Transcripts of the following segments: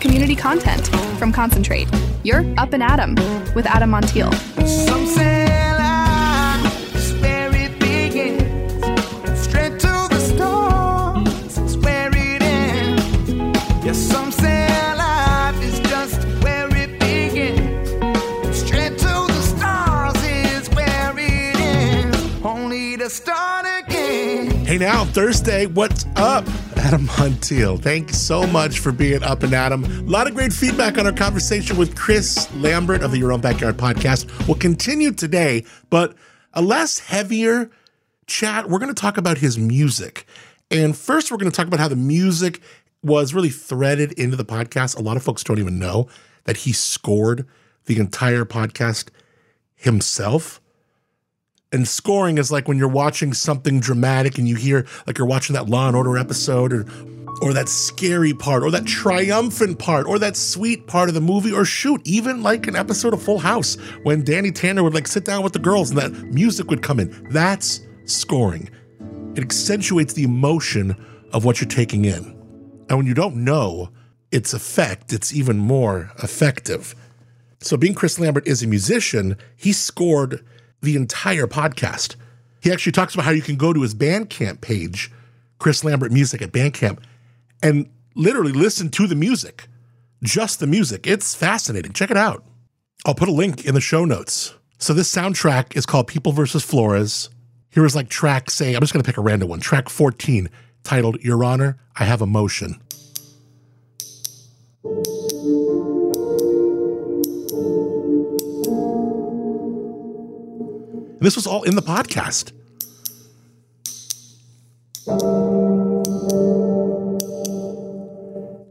community content from Concentrate. You're Up and Adam with Adam Montiel. Some say life is where it begins, straight to the storms is where it ends. Yes, some say life is just where it begins, straight to the stars is where it ends. Only to start again. Hey now, Thursday, what's up? Adam Montiel. Thanks so much for being Up and Adam. A lot of great feedback on our conversation with Chris Lambert of the Your Own Backyard podcast. We'll continue today, but a less heavier chat. We're going to talk about his music. And first, we're going to talk about how the music was really threaded into the podcast. A lot of folks don't even know that he scored the entire podcast himself. And scoring is like when you're watching something dramatic and you hear, like you're watching that Law & Order episode or that scary part or that triumphant part or that sweet part of the movie, or shoot, even like an episode of Full House when Danny Tanner would like sit down with the girls and that music would come in. That's scoring. It accentuates the emotion of what you're taking in. And when you don't know its effect, it's even more effective. So being Chris Lambert is a musician, he scored the entire podcast. He actually talks about how you can go to his Bandcamp page, Chris Lambert Music at Bandcamp, and literally listen to the music, just the music. It's fascinating. Check it out. I'll put a link in the show notes. So this soundtrack is called People vs. Flores. Here is like track, say, I'm just going to pick a random one, track 14, titled Your Honor, I Have a Motion. And this was all in the podcast.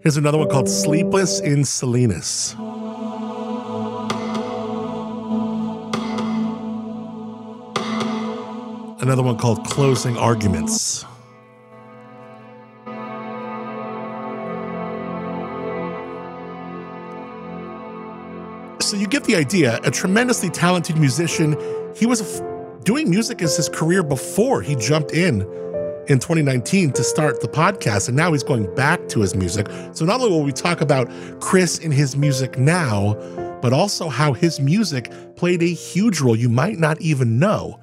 Here's another one called Sleepless in Salinas. Another one called Closing Arguments. So you get the idea, a tremendously talented musician. He was doing music as his career before he jumped in 2019 to start the podcast. And now he's going back to his music. So not only will we talk about Chris and his music now, but also how his music played a huge role you might not even know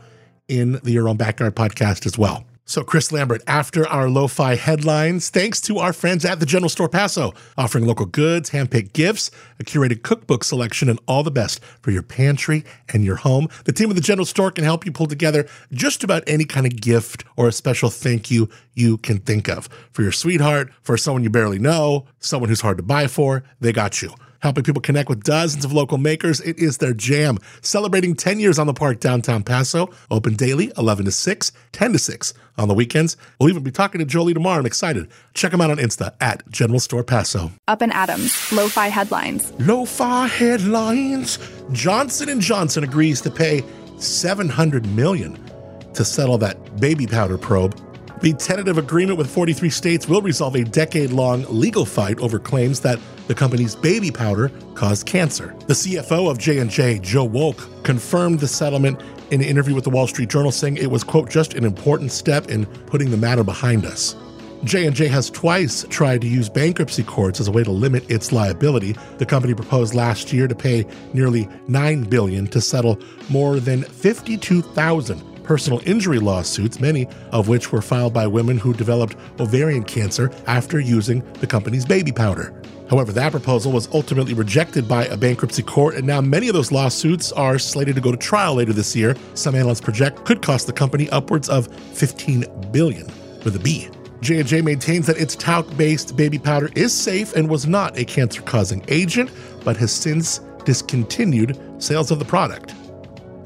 in the Your Own Backyard podcast as well. So Chris Lambert, after our lo-fi headlines, thanks to our friends at the General Store Paso, offering local goods, hand-picked gifts, a curated cookbook selection, and all the best for your pantry and your home. The team at the General Store can help you pull together just about any kind of gift or a special thank you you can think of. For your sweetheart, for someone you barely know, someone who's hard to buy for, they got you. Helping people connect with dozens of local makers, it is their jam. Celebrating 10 years on the park downtown Paso, open daily, 11 to 6, 10 to 6 on the weekends. We'll even be talking to Jolie tomorrow. I'm excited. Check them out on Insta at General Store Paso. Up and Adams, lo-fi headlines. Lo-fi headlines. Johnson & Johnson agrees to pay $700 million to settle that baby powder probe. The tentative agreement with 43 states will resolve a decade-long legal fight over claims that the company's baby powder caused cancer. The CFO of J&J, Joe Wolk, confirmed the settlement in an interview with the Wall Street Journal, saying it was, quote, just an important step in putting the matter behind us. J&J has twice tried to use bankruptcy courts as a way to limit its liability. The company proposed last year to pay nearly $9 billion to settle more than 52,000 personal injury lawsuits, many of which were filed by women who developed ovarian cancer after using the company's baby powder. However, that proposal was ultimately rejected by a bankruptcy court, and now many of those lawsuits are slated to go to trial later this year. Some analysts project could cost the company upwards of $15 billion with a B. J&J maintains that its talc-based baby powder is safe and was not a cancer-causing agent, but has since discontinued sales of the product.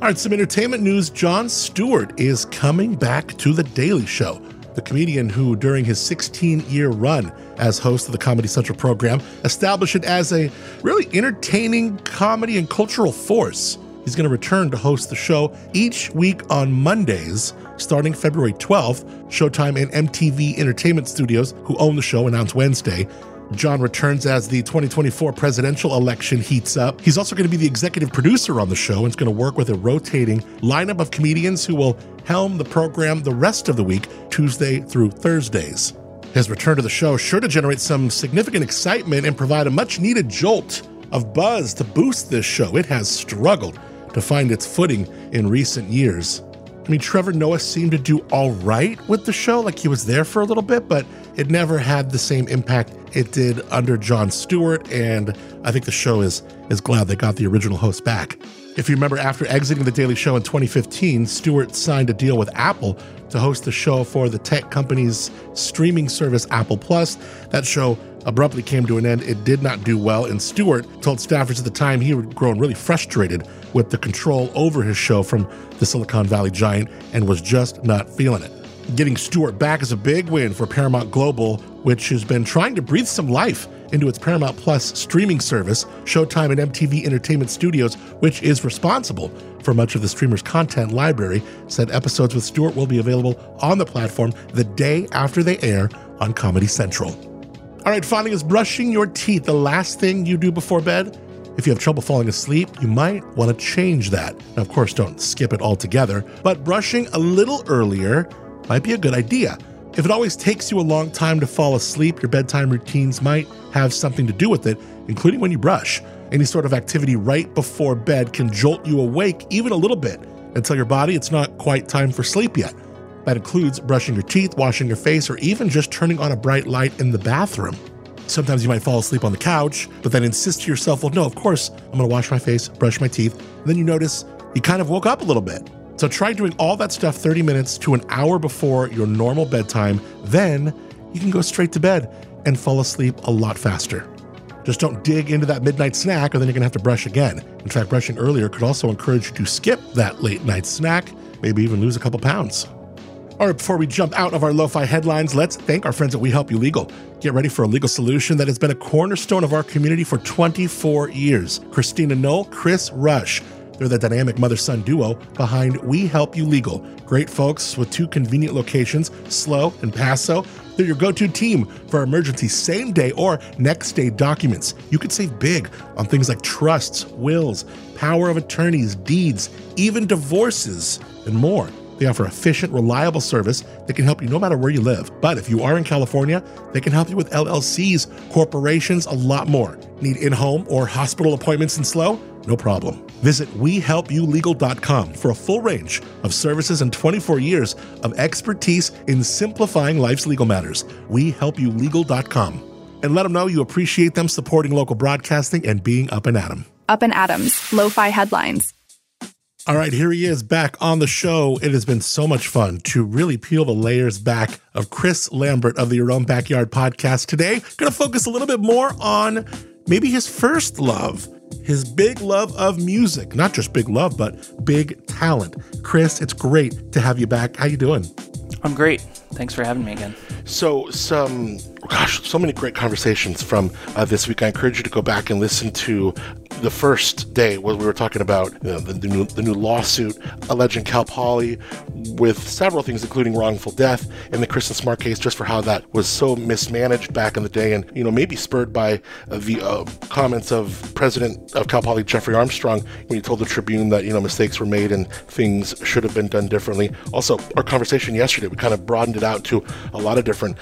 All right, some entertainment news. Jon Stewart is coming back to The Daily Show. The comedian who, during his 16-year run as host of the Comedy Central program, established it as a really entertaining comedy and cultural force. He's going to return to host the show each week on Mondays, starting February 12th. Showtime and MTV Entertainment Studios, who own the show, announced Wednesday. Jon returns as the 2024 presidential election heats up. He's also going to be the executive producer on the show and is going to work with a rotating lineup of comedians who will helm the program the rest of the week, Tuesday through Thursdays. His return to the show sure to generate some significant excitement and provide a much-needed jolt of buzz to boost this show. It has struggled to find its footing in recent years. I mean, Trevor Noah seemed to do all right with the show, like he was there for a little bit, but it never had the same impact it did under Jon Stewart, and I think the show is glad they got the original host back. If you remember, after exiting The Daily Show in 2015, Stewart signed a deal with Apple to host the show for the tech company's streaming service, Apple Plus. That show abruptly came to an end. It did not do well, and Stewart told staffers at the time he had grown really frustrated with the control over his show from the Silicon Valley giant and was just not feeling it. Getting Stewart back is a big win for Paramount Global, which has been trying to breathe some life into its Paramount Plus streaming service, Showtime and MTV Entertainment Studios, which is responsible for much of the streamer's content library, said episodes with Stewart will be available on the platform the day after they air on Comedy Central. All right, finally, is brushing your teeth the last thing you do before bed? If you have trouble falling asleep, you might want to change that. Now, of course, don't skip it altogether, but brushing a little earlier might be a good idea. If it always takes you a long time to fall asleep, your bedtime routines might have something to do with it, including when you brush. Any sort of activity right before bed can jolt you awake even a little bit and tell your body it's not quite time for sleep yet. That includes brushing your teeth, washing your face, or even just turning on a bright light in the bathroom. Sometimes you might fall asleep on the couch, but then insist to yourself, well, no, of course, I'm going to wash my face, brush my teeth. And then you notice you kind of woke up a little bit. So try doing all that stuff 30 minutes to an hour before your normal bedtime. Then you can go straight to bed and fall asleep a lot faster. Just don't dig into that midnight snack, or then you're going to have to brush again. In fact, brushing earlier could also encourage you to skip that late night snack, maybe even lose a couple pounds. All right, before we jump out of our lo-fi headlines, let's thank our friends at We Help You Legal. Get ready for a legal solution that has been a cornerstone of our community for 24 years. Christina Knoll, Chris Rush. They're the dynamic mother-son duo behind We Help You Legal. Great folks with two convenient locations, Slow and Paso. They're your go-to team for emergency same-day or next-day documents. You could save big on things like trusts, wills, power of attorneys, deeds, even divorces, and more. They offer efficient, reliable service that can help you no matter where you live. But if you are in California, they can help you with LLCs, corporations, a lot more. Need in-home or hospital appointments in Slow? No problem. Visit WeHelpYouLegal.com for a full range of services and 24 years of expertise in simplifying life's legal matters. WeHelpYouLegal.com. And let them know you appreciate them supporting local broadcasting and being Up+Adam. Up+Adam's Lo-Fi Headlines. All right, here he is back on the show. It has been so much fun to really peel the layers back of Chris Lambert of the Your Own Backyard podcast today. Going to focus a little bit more on maybe his first love, his big love of music. Not just big love, but big talent. Chris, it's great to have you back. How you doing? I'm great. Thanks for having me again. So so many great conversations from this week. I encourage you to go back and listen to the first day where we were talking about the new lawsuit alleging Cal Poly with several things, including wrongful death and the Kristen Smart case, just for how that was so mismanaged back in the day. And, you know, maybe spurred by the comments of president of Cal Poly, Jeffrey Armstrong, when he told the Tribune that, you know, mistakes were made and things should have been done differently. Also, our conversation yesterday, we kind of broadened it out to a lot of different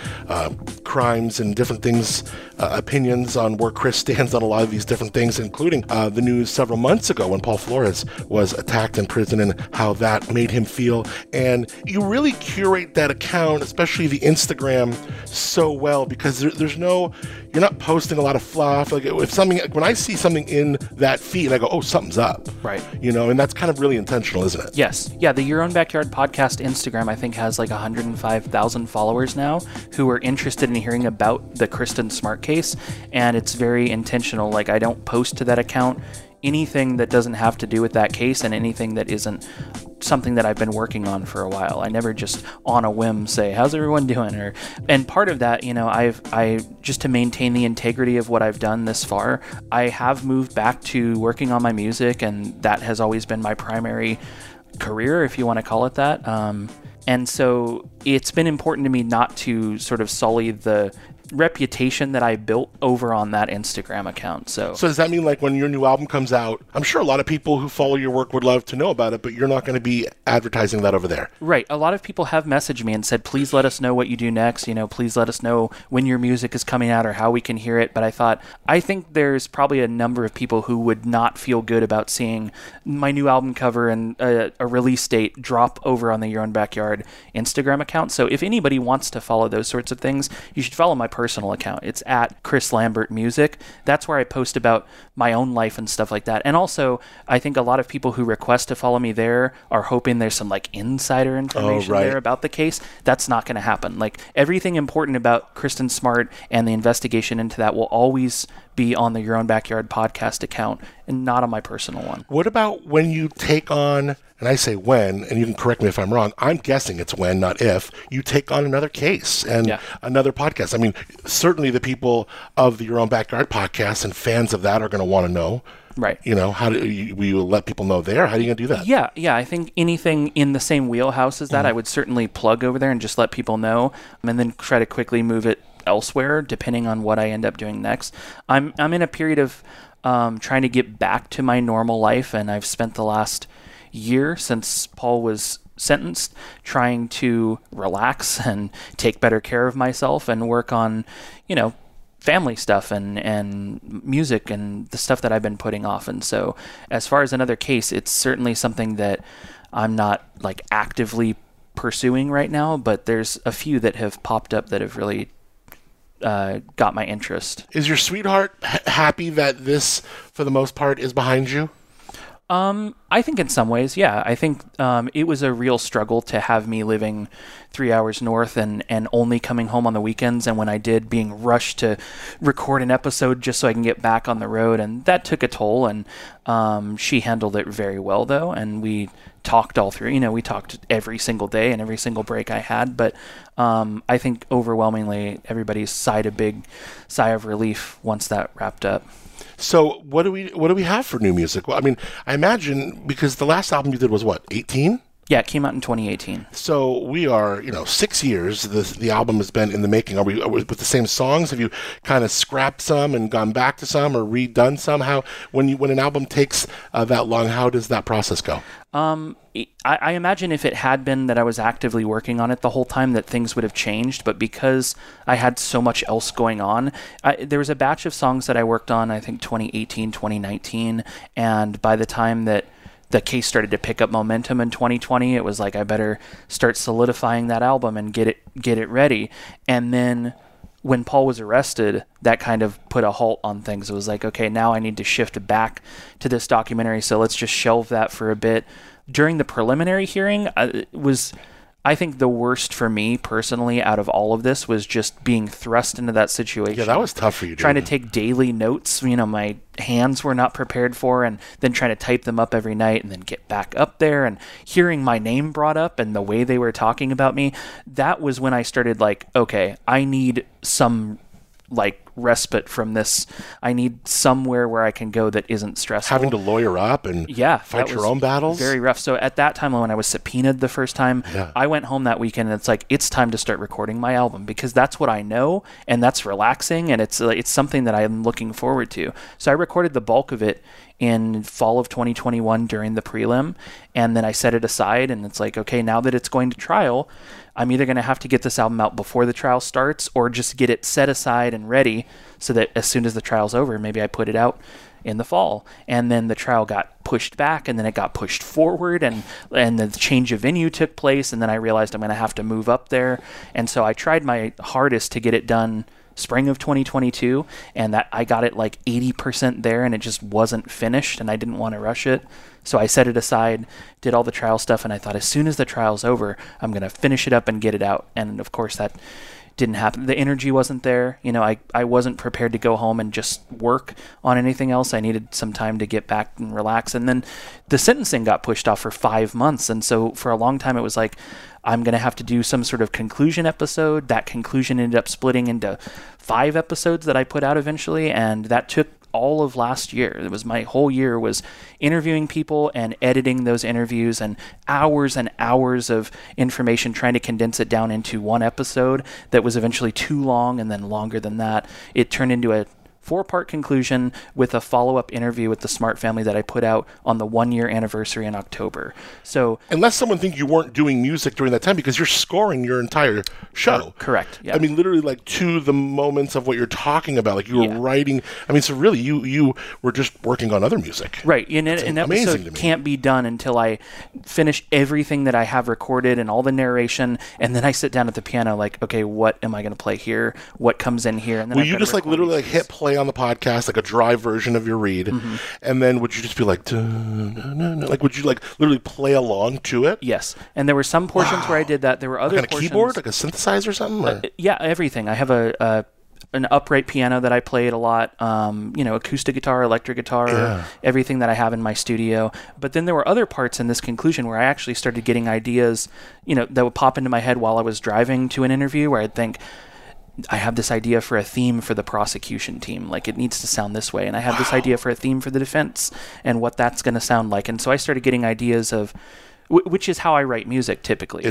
crimes and different things, opinions on where Chris stands on a lot of these different things, including the news several months ago when Paul Flores was attacked in prison and how that made him feel. And you really curate that account, especially the Instagram, so well, because there's no, you're not posting a lot of fluff. Like if something, when I see something in that feed, I go, oh, something's up. Right. You know, and that's kind of really intentional, isn't it? Yes. Yeah. The Your Own Backyard podcast Instagram, I think, has like 105,000 followers now who are interested in hearing about the Kristen Smart case. And it's very intentional. Like I don't post to that account anything that doesn't have to do with that case and anything that isn't something that I've been working on for a while. I never just on a whim say, how's everyone doing? And part of that, you know, I just to maintain the integrity of what I've done this far, I have moved back to working on my music, and that has always been my primary career, if you want to call it that. And so it's been important to me not to sort of sully the reputation that I built over on that Instagram account. So does that mean, like, when your new album comes out, I'm sure a lot of people who follow your work would love to know about it, but you're not going to be advertising that over there? Right. A lot of people have messaged me and said, please let us know what you do next. You know, please let us know when your music is coming out or how we can hear it. But I think there's probably a number of people who would not feel good about seeing my new album cover and a release date drop over on the Your Own Backyard Instagram account. So if anybody wants to follow those sorts of things, you should follow my personal account. It's at Chris Lambert Music. That's where I post about my own life and stuff like that. And also, I think a lot of people who request to follow me there are hoping there's some like insider information there about the case. That's not going to happen. Like, everything important about Kristen Smart and the investigation into that will always be on the Your Own Backyard podcast account and not on my personal one. What about when you take on, and I say when, and you can correct me if I'm wrong, I'm guessing it's when, not if, you take on another case and another podcast? I mean, certainly the people of the Your Own Backyard podcast and fans of that are going to want to know. Right. You know, how do you, will you let people know there? How are you going to do that? Yeah. Yeah. I think anything in the same wheelhouse as that, I would certainly plug over there and just let people know, and then try to quickly move it elsewhere, depending on what I end up doing next. I'm in a period of trying to get back to my normal life, and I've spent the last year since Paul was sentenced trying to relax and take better care of myself and work on, you know, family stuff and music and the stuff that I've been putting off. And so as far as another case, it's certainly something that I'm not like actively pursuing right now, but there's a few that have popped up that have really got my interest. Is your sweetheart happy that this, for the most part, is behind you? I think in some ways, yeah. I think it was a real struggle to have me living 3 hours north and only coming home on the weekends, and when I did, being rushed to record an episode just so I can get back on the road, and that took a toll. And she handled it very well, though, and we talked all through. You know, we talked every single day and every single break I had, but I think overwhelmingly everybody's sighed a big sigh of relief once that wrapped up. So what do we have for new music? Well, I mean, I imagine, because the last album you did was what, 18? Yeah, it came out in 2018. So we are, you know, 6 years the album has been in the making. Are we with the same songs? Have you kind of scrapped some and gone back to some or redone some? How, when an album takes that long, how does that process go? I imagine if it had been that I was actively working on it the whole time, that things would have changed. But because I had so much else going on, there was a batch of songs that I worked on, I think 2018, 2019. And by the time that the case started to pick up momentum in 2020, it was like, I better start solidifying that album and get it ready. And then when Paul was arrested, that kind of put a halt on things. It was like, okay, now I need to shift back to this documentary. So let's just shelve that for a bit. During the preliminary hearing, it was, I think, the worst for me personally out of all of this was just being thrust into that situation. Yeah, that was tough for you. Trying to take daily notes, you know, my hands were not prepared for, and then trying to type them up every night and then get back up there and hearing my name brought up and the way they were talking about me. That was when I started like, okay, I need some like respite from this. I need somewhere where I can go that isn't stressful. Having to lawyer up and fight your own battles. Very rough. So at that time, when I was subpoenaed the first time, I went home that weekend and it's like, it's time to start recording my album, because that's what I know and that's relaxing and it's something that I'm looking forward to. So I recorded the bulk of it in fall of 2021 during the prelim, and then I set it aside and it's like, okay, now that it's going to trial, I'm either going to have to get this album out before the trial starts or just get it set aside and ready so that as soon as the trial's over, maybe I put it out in the fall. And then the trial got pushed back, and then it got pushed forward, and the change of venue took place, and then I realized I'm going to have to move up there. And so I tried my hardest to get it done spring of 2022, and that I got it like 80% there, and it just wasn't finished, and I didn't want to rush it. So I set it aside, did all the trial stuff, and I thought as soon as the trial's over, I'm going to finish it up and get it out. And of course that didn't happen. The energy wasn't there. You know, I wasn't prepared to go home and just work on anything else. I needed some time to get back and relax. And then the sentencing got pushed off for 5 months. And so for a long time, it was like, I'm going to have to do some sort of conclusion episode. That conclusion ended up splitting into 5 episodes that I put out eventually. And that took all of last year. It was my whole year was interviewing people and editing those interviews and hours of information, trying to condense it down into one episode that was eventually too long and then longer than that. It turned into a 4-part conclusion with a follow-up interview with the Smart family that I put out on the 1-year anniversary in October. So, unless someone thinks you weren't doing music during that time, because you're scoring your entire show. Correct. Yeah. I mean, literally, like, to the moments of what you're talking about. Like, you were writing. I mean, so really, you were just working on other music. Right. And an episode can't be done until I finish everything that I have recorded and all the narration, and then I sit down at the piano, like, okay, what am I going to play here? What comes in here? And then you just, like, literally, like, hit play on the podcast, like a dry version of your read, and then would you just be like, like, would you, like, literally play along to it? Yes. And there were some portions where I did that. There were other portions. Like on a keyboard, like a synthesizer or something? Or? Yeah, everything. I have an upright piano that I played a lot, acoustic guitar, electric guitar, everything that I have in my studio. But then there were other parts in this conclusion where I actually started getting ideas, that would pop into my head while I was driving to an interview, where I'd think, I have this idea for a theme for the prosecution team. Like, it needs to sound this way. And I have this idea for a theme for the defense and what that's going to sound like. And so I started getting ideas of, which is how I write music typically.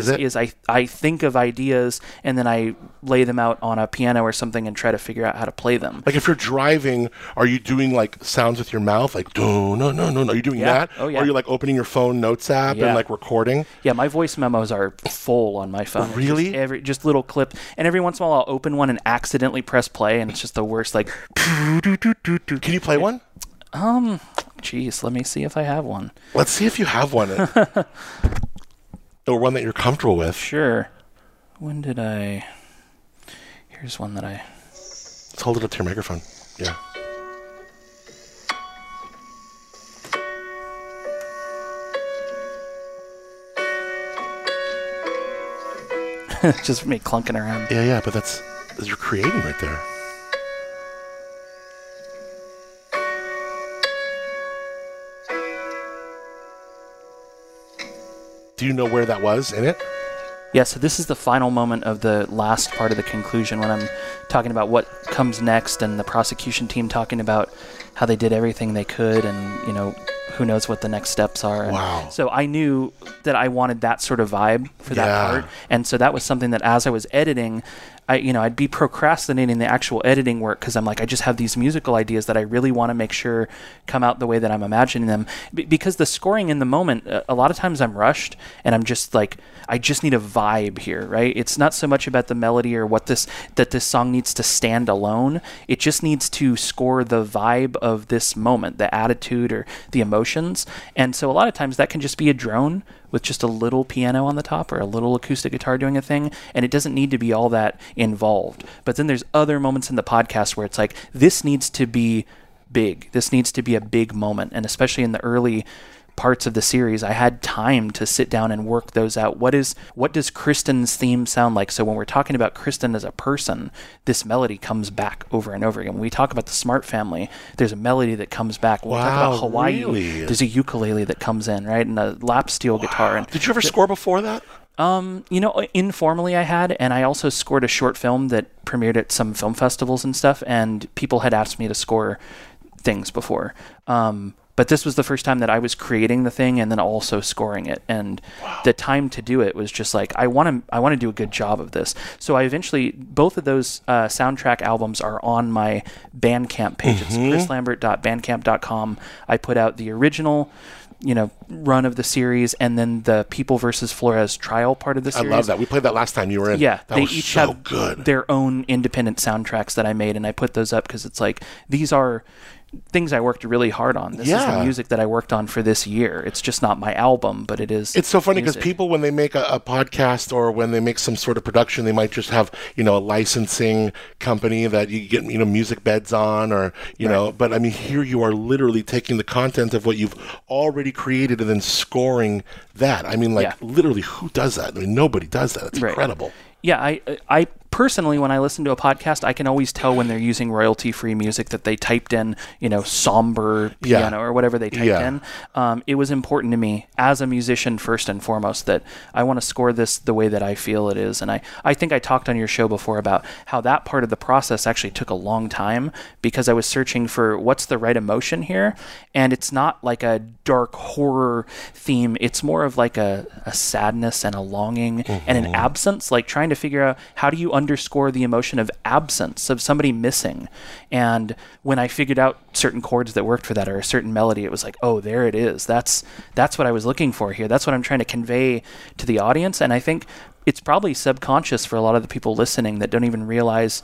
I think of ideas and then I lay them out on a piano or something and try to figure out how to play them. Like, if you're driving, are you doing, like, sounds with your mouth? Like, no. Are you doing that? Oh, yeah. Or are you, like, opening your phone notes app and, like, recording? Yeah, my voice memos are full on my phone. Really? Just little clips. And every once in a while I'll open one and accidentally press play, and it's just the worst, like... Can you play one? Jeez, let me see if I have one. Let's see if you have one. Or one that you're comfortable with. Sure. Here's one that I... Let's hold it up to your microphone. Yeah. Just me clunking around. Yeah, but you're creating right there. Do you know where that was in it? Yeah, so this is the final moment of the last part of the conclusion, when I'm talking about what comes next and the prosecution team talking about how they did everything they could and, who knows what the next steps are. Wow. So I knew that I wanted that sort of vibe for that part. And so that was something that as I was editing, I'd be procrastinating the actual editing work, because I'm like, I just have these musical ideas that I really want to make sure come out the way that I'm imagining them. Because the scoring in the moment, a lot of times I'm rushed and I'm just like, I just need a vibe here, right? It's not so much about the melody or that this song needs to stand alone. It just needs to score the vibe of this moment, the attitude or the emotions. And so a lot of times that can just be a drone with just a little piano on the top or a little acoustic guitar doing a thing, and it doesn't need to be all that involved. But then there's other moments in the podcast where it's like, this needs to be big. This needs to be a big moment. And especially in the early parts of the series, I had time to sit down and work those out. What does Kristen's theme sound like? So when we're talking about Kristen as a person, this melody comes back over and over again. When we talk about the Smart family, there's a melody that comes back. When we talk about Hawaii, there's a ukulele that comes in, right? And a lap steel guitar. And did you ever score before that? Informally I had, and I also scored a short film that premiered at some film festivals and stuff, and people had asked me to score things before. But this was the first time that I was creating the thing and then also scoring it. And the time to do it was just like, I want to do a good job of this. So I eventually, both of those soundtrack albums are on my Bandcamp page. It's chrislambert.bandcamp.com. I put out the original run of the series, and then the People vs. Flores trial part of the series. I love that. We played that last time you were in. Yeah, that they was each so have good. Their own independent soundtracks that I made, and I put those up because it's like, these are things I worked really hard on. This is the music that I worked on for this year. It's just not my album, but it is. It's so funny because people, when they make a podcast or when they make some sort of production, they might just have, a licensing company that you get, music beds on or, you know, but I mean, here you are literally taking the content of what you've already created and then scoring that. I mean, like, literally, who does that? I mean, nobody does that. It's incredible. Yeah, I personally, when I listen to a podcast, I can always tell when they're using royalty-free music that they typed in, you know, somber piano or whatever they typed in. It was important to me as a musician, first and foremost, that I want to score this the way that I feel it is. And I think I talked on your show before about how that part of the process actually took a long time because I was searching for what's the right emotion here. And it's not like a dark horror theme. It's more of like a sadness and a longing and an absence, like trying to figure out how do you underscore the emotion of absence, of somebody missing. And when I figured out certain chords that worked for that or a certain melody, it was like, oh, there it is. That's what I was looking for here. That's what I'm trying to convey to the audience. And I think it's probably subconscious for a lot of the people listening that don't even realize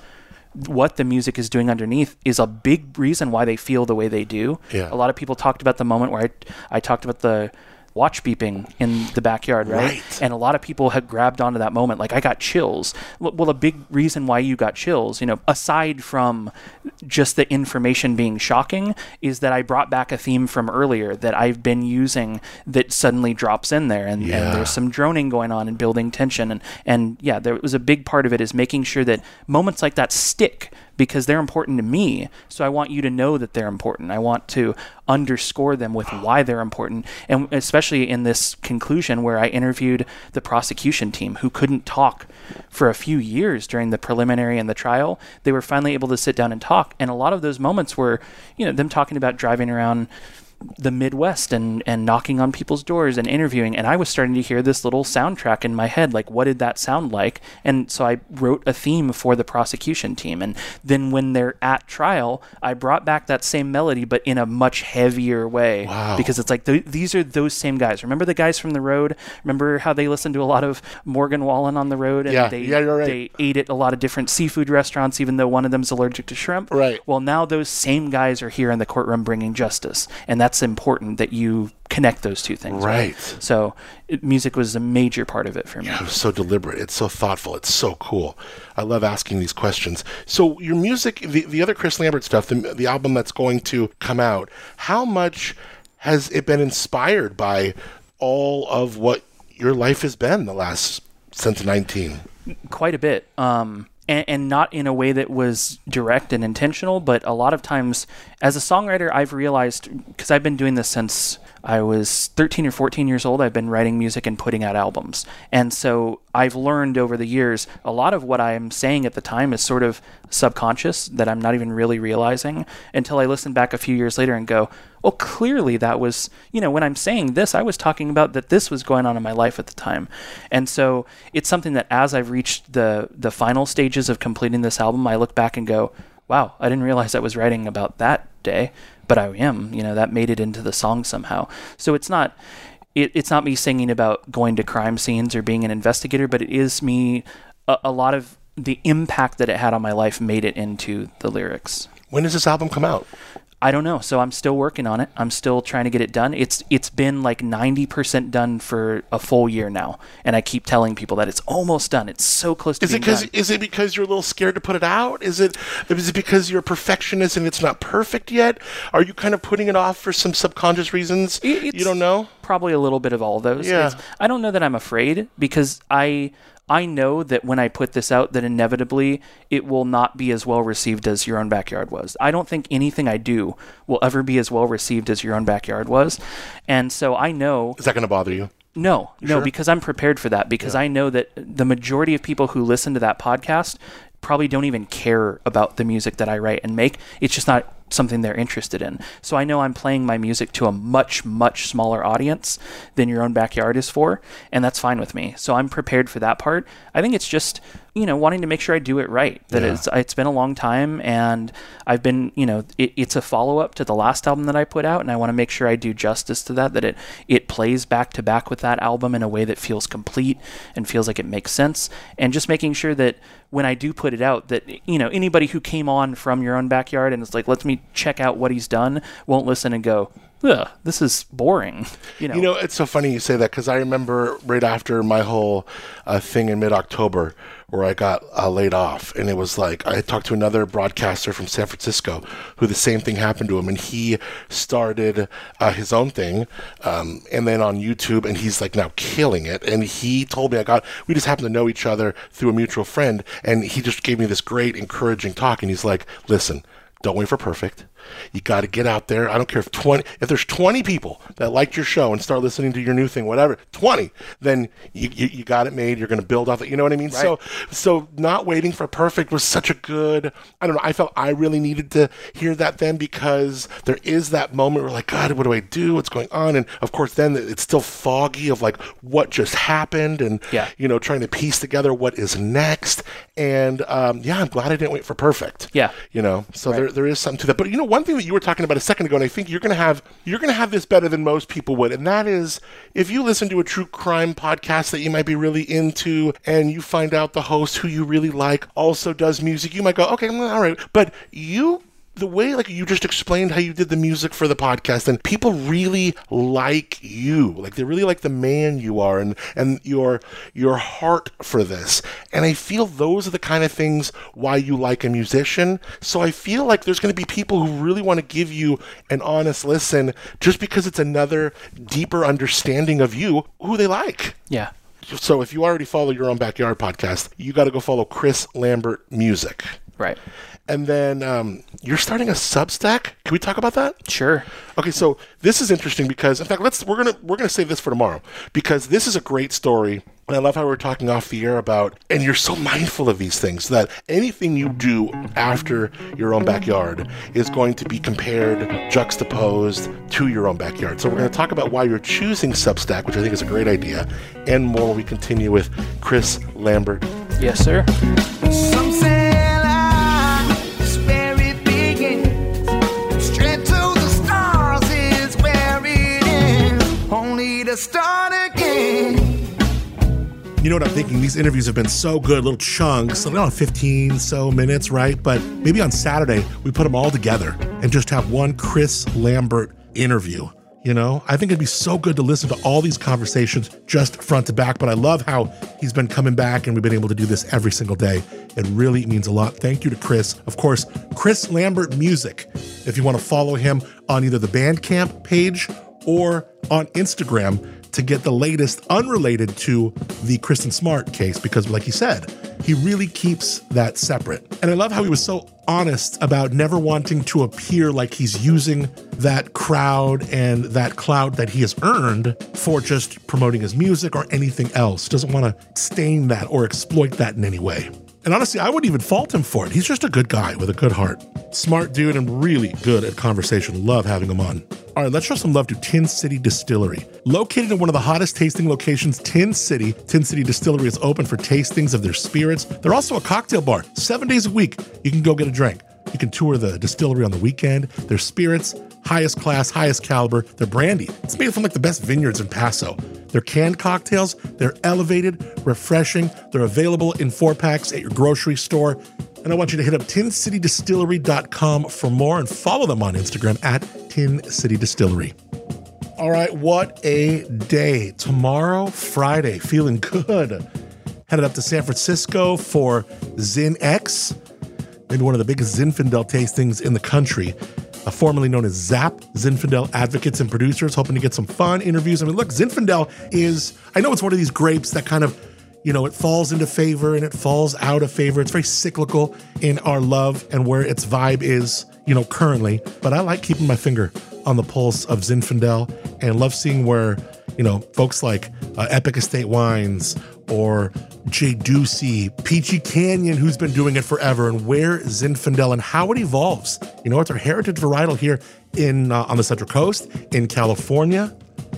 what the music is doing underneath is a big reason why they feel the way they do. Yeah. A lot of people talked about the moment where I talked about the watch beeping in the backyard, right? And a lot of people had grabbed onto that moment. Like, I got chills. Well, a big reason why you got chills, you know, aside from just the information being shocking, is that I brought back a theme from earlier that I've been using that suddenly drops in there. And there's some droning going on and building tension. And there was a big part of it is making sure that moments like that stick, because they're important to me. So I want you to know that they're important. I want to underscore them with why they're important. And especially in this conclusion where I interviewed the prosecution team who couldn't talk for a few years during the preliminary and the trial, they were finally able to sit down and talk. And a lot of those moments were, you know, them talking about driving around the Midwest and knocking on people's doors and interviewing. And I was starting to hear this little soundtrack in my head, like, what did that sound like? And so I wrote a theme for the prosecution team. And then when they're at trial, I brought back that same melody, but in a much heavier way. Wow. Because it's like, these are those same guys. Remember the guys from The Road? Remember how they listened to a lot of Morgan Wallen on The Road? And they ate at a lot of different seafood restaurants, even though one of them's allergic to shrimp. Right. Well, now those same guys are here in the courtroom bringing justice. And that's important that you connect those two things. Right. So music was a major part of it for me. Yeah, it was so deliberate. It's so thoughtful. It's so cool. I love asking these questions. So your music, the other Chris Lambert stuff, the album that's going to come out, how much has it been inspired by all of what your life has been the last, since 19? Quite a bit. And not in a way that was direct and intentional, but a lot of times as a songwriter, I've realized, because I've been doing this since I was 13 or 14 years old, I've been writing music and putting out albums. And so I've learned over the years, a lot of what I'm saying at the time is sort of subconscious that I'm not even really realizing until I listen back a few years later and go, well, clearly that was, you know, when I'm saying this, I was talking about that this was going on in my life at the time. And so it's something that as I've reached the final stages of completing this album, I look back and go, wow, I didn't realize I was writing about that day, but I am, you know, that made it into the song somehow. So it's not me singing about going to crime scenes or being an investigator, but it is me, a lot of the impact that it had on my life made it into the lyrics. When does this album come out? I don't know. So I'm still working on it. I'm still trying to get it done. It's been like 90% done for a full year now. And I keep telling people that it's almost done. It's so close to being done. Is it because you're a little scared to put it out? Is it because you're a perfectionist and it's not perfect yet? Are you kind of putting it off for some subconscious reasons? You don't know? Probably a little bit of all those. Yeah. I don't know that I'm afraid because I know that when I put this out, that inevitably it will not be as well received as Your Own Backyard was. I don't think anything I do will ever be as well received as Your Own Backyard was. And so I know... Is that going to bother you? No, because I'm prepared for that. Because I know that the majority of people who listen to that podcast probably don't even care about the music that I write and make. It's just not something they're interested in. So I know I'm playing my music to a much, much smaller audience than Your Own Backyard is for, and that's fine with me. So I'm prepared for that part. I think it's just, you know, wanting to make sure I do it right. That it's been a long time, and I've been, you know, it's a follow-up to the last album that I put out, and I want to make sure I do justice to that it plays back-to-back with that album in a way that feels complete and feels like it makes sense, and just making sure that when I do put it out that, you know, anybody who came on from Your Own Backyard and it's like, let me check out what he's done won't listen and go, ugh, this is boring. You know, it's so funny you say that, because I remember right after my whole thing in mid-October where I got laid off, and it was like I talked to another broadcaster from San Francisco who the same thing happened to him, and he started his own thing and then on YouTube, and he's like now killing it. And he told me, we just happened to know each other through a mutual friend, and he just gave me this great encouraging talk, and he's like, listen, don't wait for perfect. You got to get out there. I don't care if there's 20 people that liked your show and start listening to your new thing, whatever, 20, then you got it made. You're going to build off it. You know what I mean? Right. So not waiting for perfect was such a good, I don't know. I felt I really needed to hear that then, because there is that moment where like, God, what do I do? What's going on? And of course, then it's still foggy of like what just happened, and trying to piece together what is next. And I'm glad I didn't wait for perfect. Yeah, There is something to that. But one thing that you were talking about a second ago, and I think you're gonna have this better than most people would, and that is if you listen to a true crime podcast that you might be really into, and you find out the host who you really like also does music, you might go, okay, all right. But the way like you just explained how you did the music for the podcast, and people really like you. Like they really like the man you are and your heart for this. And I feel those are the kind of things why you like a musician. So I feel like there's going to be people who really want to give you an honest listen just because it's another deeper understanding of you who they like. Yeah. So if you already follow Your Own Backyard podcast, you got to go follow Chris Lambert Music. Right. And then you're starting a Substack. Can we talk about that? Sure. Okay, so this is interesting because, in fact, we're gonna save this for tomorrow, because this is a great story. And I love how we're talking off the air about, and you're so mindful of these things, that anything you do after Your Own Backyard is going to be compared, juxtaposed to Your Own Backyard. So we're going to talk about why you're choosing Substack, which I think is a great idea, and more when we continue with Chris Lambert. Yes, sir. Some say start again. You know what I'm thinking? These interviews have been so good, little chunks, like 15 so minutes, right? But maybe on Saturday, we put them all together and just have one Chris Lambert interview. I think it'd be so good to listen to all these conversations just front to back, but I love how he's been coming back and we've been able to do this every single day. It really means a lot. Thank you to Chris. Of course, Chris Lambert Music. If you want to follow him on either the Bandcamp page or on Instagram to get the latest unrelated to the Kristen Smart case, because like he said, he really keeps that separate. And I love how he was so honest about never wanting to appear like he's using that crowd and that clout that he has earned for just promoting his music or anything else. Doesn't want to stain that or exploit that in any way. And honestly, I wouldn't even fault him for it. He's just a good guy with a good heart. Smart dude and really good at conversation. Love having him on. All right, let's show some love to Tin City Distillery. Located in one of the hottest tasting locations, Tin City Distillery is open for tastings of their spirits. They're also a cocktail bar. 7 days a week, you can go get a drink. You can tour the distillery on the weekend. Their spirits, highest class, highest caliber. Their brandy, it's made from like the best vineyards in Paso. Their canned cocktails, they're elevated, refreshing. They're available in 4-packs at your grocery store. And I want you to hit up tincitydistillery.com for more, and follow them on Instagram at tincitydistillery. All right, what a day. Tomorrow, Friday, feeling good. Headed up to San Francisco for Zin-X, maybe one of the biggest Zinfandel tastings in the country. Formerly known as Zap, Zinfandel advocates and producers, hoping to get some fun interviews. I mean, look, Zinfandel is, I know it's one of these grapes that kind of, it falls into favor and it falls out of favor. It's very cyclical in our love and where its vibe is, currently. But I like keeping my finger on the pulse of Zinfandel, and love seeing where, folks like Epic Estate Wines or Jay Ducey, Peachy Canyon, who's been doing it forever, and where Zinfandel and how it evolves. It's our heritage varietal here in on the Central Coast in California.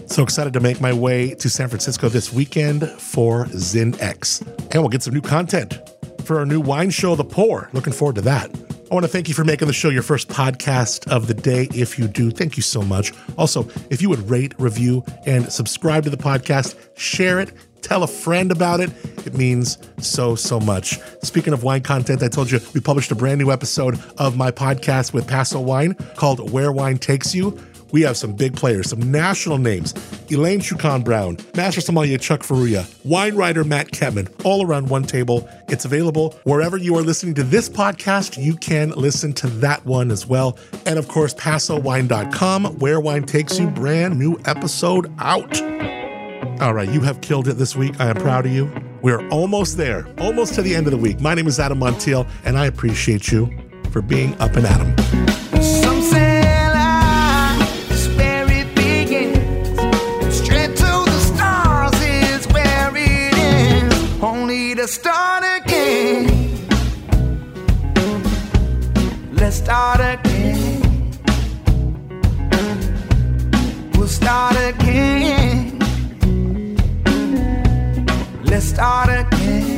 So excited to make my way to San Francisco this weekend for Zin-X. And we'll get some new content for our new wine show, The Pour. Looking forward to that. I want to thank you for making the show your first podcast of the day. If you do, thank you so much. Also, if you would rate, review, and subscribe to the podcast, share it, Tell a friend about it. It means so, so much. Speaking of wine content, I told you we published a brand new episode of my podcast with Paso Wine called Where Wine Takes You. We have some big players, some national names. Elaine Chukan Brown, Master Sommelier Chuck Furuya, wine writer Matt Kettman, all around one table. It's available wherever you are listening to this podcast. You can listen to that one as well. And of course, PasoWine.com, Where Wine Takes You, brand new episode out. All right, you have killed it this week. I am proud of you. We're almost there, almost to the end of the week. My name is Adam Montiel, and I appreciate you for being up and at 'em. Some say start again. Let's start again. We'll start again. Let's start again.